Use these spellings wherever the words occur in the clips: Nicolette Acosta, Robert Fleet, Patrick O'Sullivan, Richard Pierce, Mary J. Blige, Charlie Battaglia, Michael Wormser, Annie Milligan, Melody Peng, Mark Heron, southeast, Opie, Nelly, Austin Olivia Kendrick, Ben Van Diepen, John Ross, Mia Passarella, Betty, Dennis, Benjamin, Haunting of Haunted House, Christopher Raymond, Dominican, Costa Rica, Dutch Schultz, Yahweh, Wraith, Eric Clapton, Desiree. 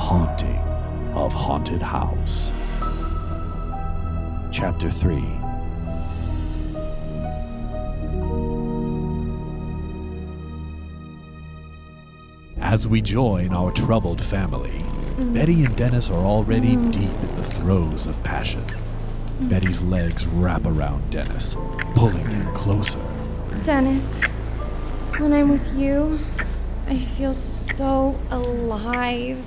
Haunting of Haunted House. Chapter 3. As we join our troubled family, Betty and Dennis are already deep in the throes of passion. Betty's legs wrap around Dennis, pulling him closer. Dennis, when I'm with you, I feel so alive.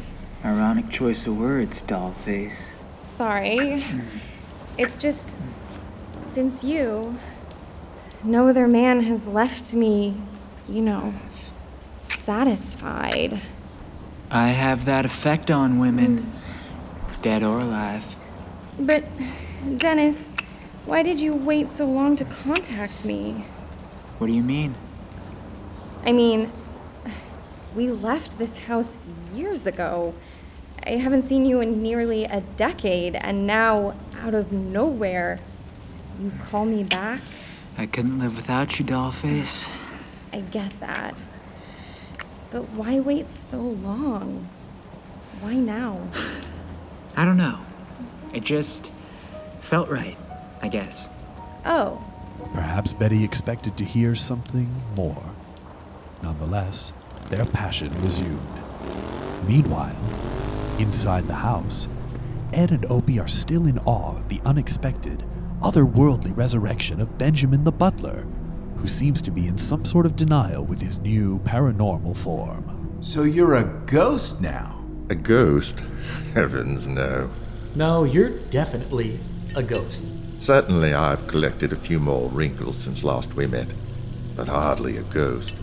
Ironic choice of words, dollface. Sorry. It's just, since you, no other man has left me, you know, satisfied. I have that effect on women, dead or alive. But, Dennis, why did you wait so long to contact me? What do you mean? I mean, we left this house years ago. I haven't seen you in nearly a decade, and now, out of nowhere, you call me back? I couldn't live without you, dollface. I get that. But why wait so long? Why now? I don't know. It just felt right, I guess. Oh. Perhaps Betty expected to hear something more. Nonetheless, their passion resumed. Meanwhile, inside the house, Ed and Opie are still in awe of the unexpected, otherworldly resurrection of Benjamin the butler, who seems to be in some sort of denial with his new paranormal form. So you're a ghost now? A ghost? Heavens, no. No, you're definitely a ghost. Certainly I've collected a few more wrinkles since last we met, but hardly a ghost.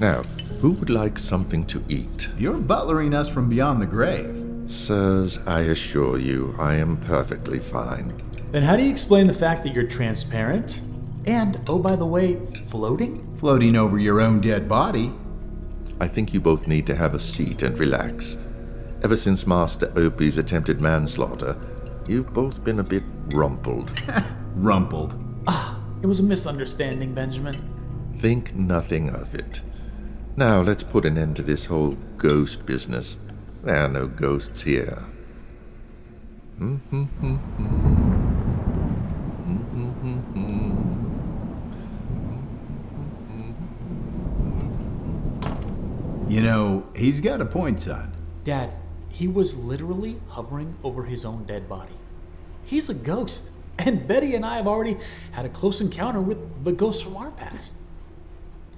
Now, who would like something to eat? You're butlering us from beyond the grave. Sirs, I assure you, I am perfectly fine. Then how do you explain the fact that you're transparent? And, oh, by the way, floating? Floating over your own dead body. I think you both need to have a seat and relax. Ever since Master Opie's attempted manslaughter, you've both been a bit rumpled. Rumpled? Ah, it was a misunderstanding, Benjamin. Think nothing of it. Now let's put an end to this whole ghost business. There are no ghosts here. You know, he's got a point, son. Dad, he was literally hovering over his own dead body. He's a ghost, and Betty and I have already had a close encounter with the ghosts from our past.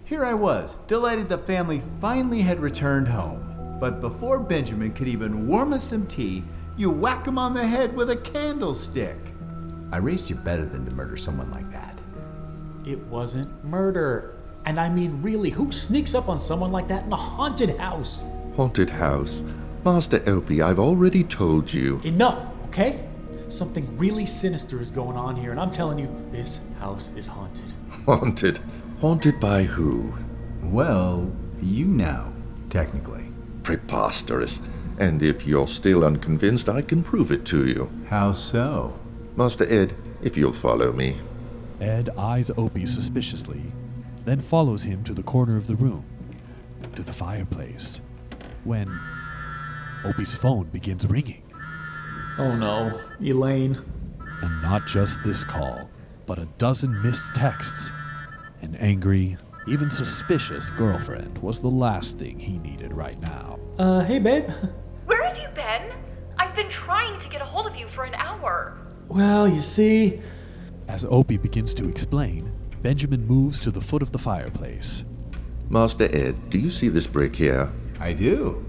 Here I was, delighted the family finally had returned home. But before Benjamin could even warm us some tea, you whack him on the head with a candlestick. I raised you better than to murder someone like that. It wasn't murder. And I mean, really, who sneaks up on someone like that in a haunted house? Haunted house? Master Opie, I've already told you. Enough, okay? Something really sinister is going on here, and I'm telling you, this house is haunted. Haunted? Haunted by who? Well, you know, technically. Preposterous. And if you're still unconvinced, I can prove it to you. How so? Master Ed, if you'll follow me. Ed eyes Opie suspiciously, then follows him to the corner of the room, to the fireplace, when Opie's phone begins ringing. Oh no, Elaine. And not just this call, but a dozen missed texts. An angry, even suspicious girlfriend was the last thing he needed right now. Hey babe. Where have you been? I've been trying to get a hold of you for an hour. Well, you see... As Opie begins to explain, Benjamin moves to the foot of the fireplace. Master Ed, do you see this brick here? I do.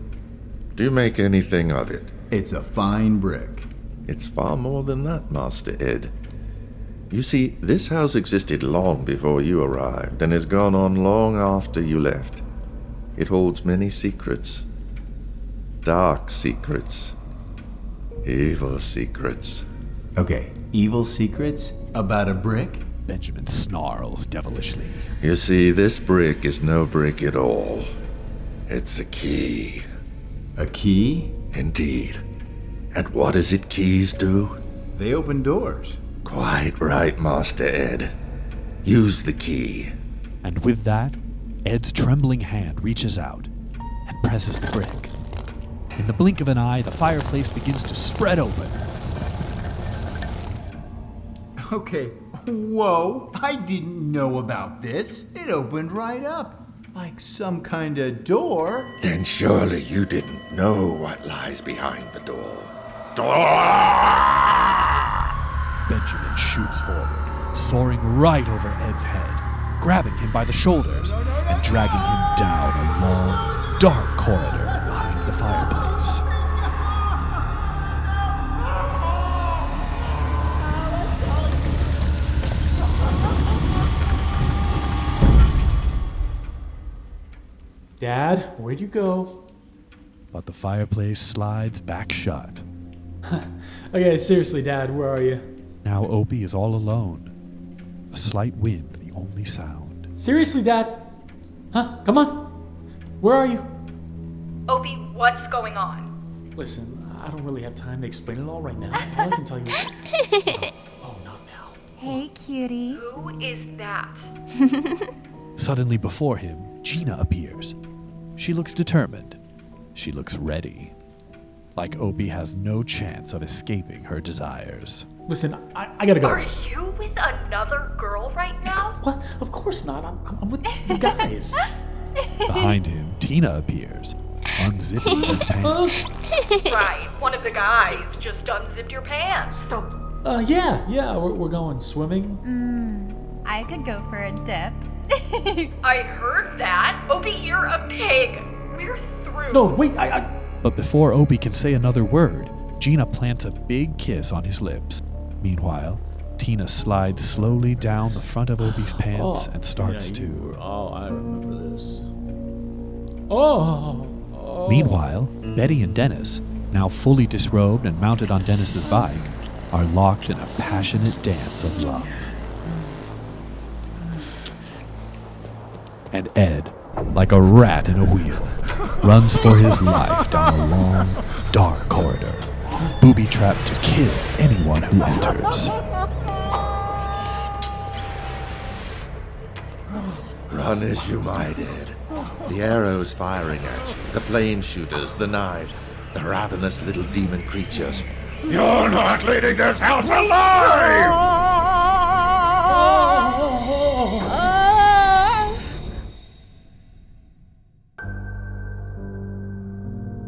Do you make anything of it? It's a fine brick. It's far more than that, Master Ed. You see, this house existed long before you arrived and has gone on long after you left. It holds many secrets. Dark secrets. Evil secrets. Okay, evil secrets about a brick? Benjamin snarls devilishly. You see, this brick is no brick at all. It's a key. A key? Indeed. And what does it keys do? They open doors. Quite right, Master Ed. Use the key. And with that, Ed's trembling hand reaches out and presses the brick. In the blink of an eye, the fireplace begins to spread open. Okay, whoa, I didn't know about this. It opened right up, like some kind of door. Then surely you didn't know what lies behind the door. Door! Benjamin shoots forward, soaring right over Ed's head, grabbing him by the shoulders and dragging him down a long, dark corridor behind the fireplace. Dad, where'd you go? But the fireplace slides back shut. Okay, seriously, Dad, where are you? Now Opie is all alone. A slight wind, the only sound. Seriously, Dad? Huh? Come on. Where are you? Opie, what's going on? Listen, I don't really have time to explain it all right now. All I can tell you is... Oh, not now. Hey, cutie. Who is that? Suddenly before him, Gina appears. She looks determined. She looks ready. Like Opie has no chance of escaping her desires. Listen, I gotta go. Are you with another girl right now? What? Of course not. I'm with you guys. Behind him, Tina appears, unzipping his pants. Right, one of the guys just unzipped your pants. Stop. Yeah, we're going swimming. I could go for a dip. I heard that. Opie, you're a pig. We're through. No, wait, But before Opie can say another word, Gina plants a big kiss on his lips. Meanwhile, Tina slides slowly down the front of Opie's pants and starts to... Oh, I remember this. Oh. Meanwhile, Betty and Dennis, now fully disrobed and mounted on Dennis's bike, are locked in a passionate dance of love. And Ed, like a rat in a wheel, runs for his life down a long, dark corridor, booby-trapped to kill anyone who enters. Run as you might, Ed. The arrows firing at you, the flame shooters, the knives, the ravenous little demon creatures. You're not leaving this house alive!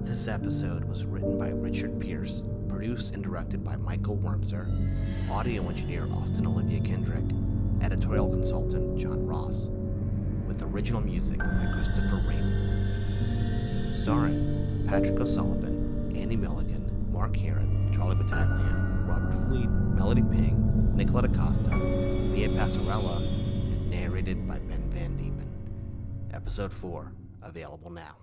This episode was written by Richard Pierce, produced and directed by Michael Wormser, audio engineer Austin Olivia Kendrick, editorial consultant John Ross, with original music by Christopher Raymond. Starring Patrick O'Sullivan, Annie Milligan, Mark Heron, Charlie Battaglia, Robert Fleet, Melody Peng, Nicolette Acosta, Mia Passarella, and narrated by Ben Van Diepen. Episode 4, available now.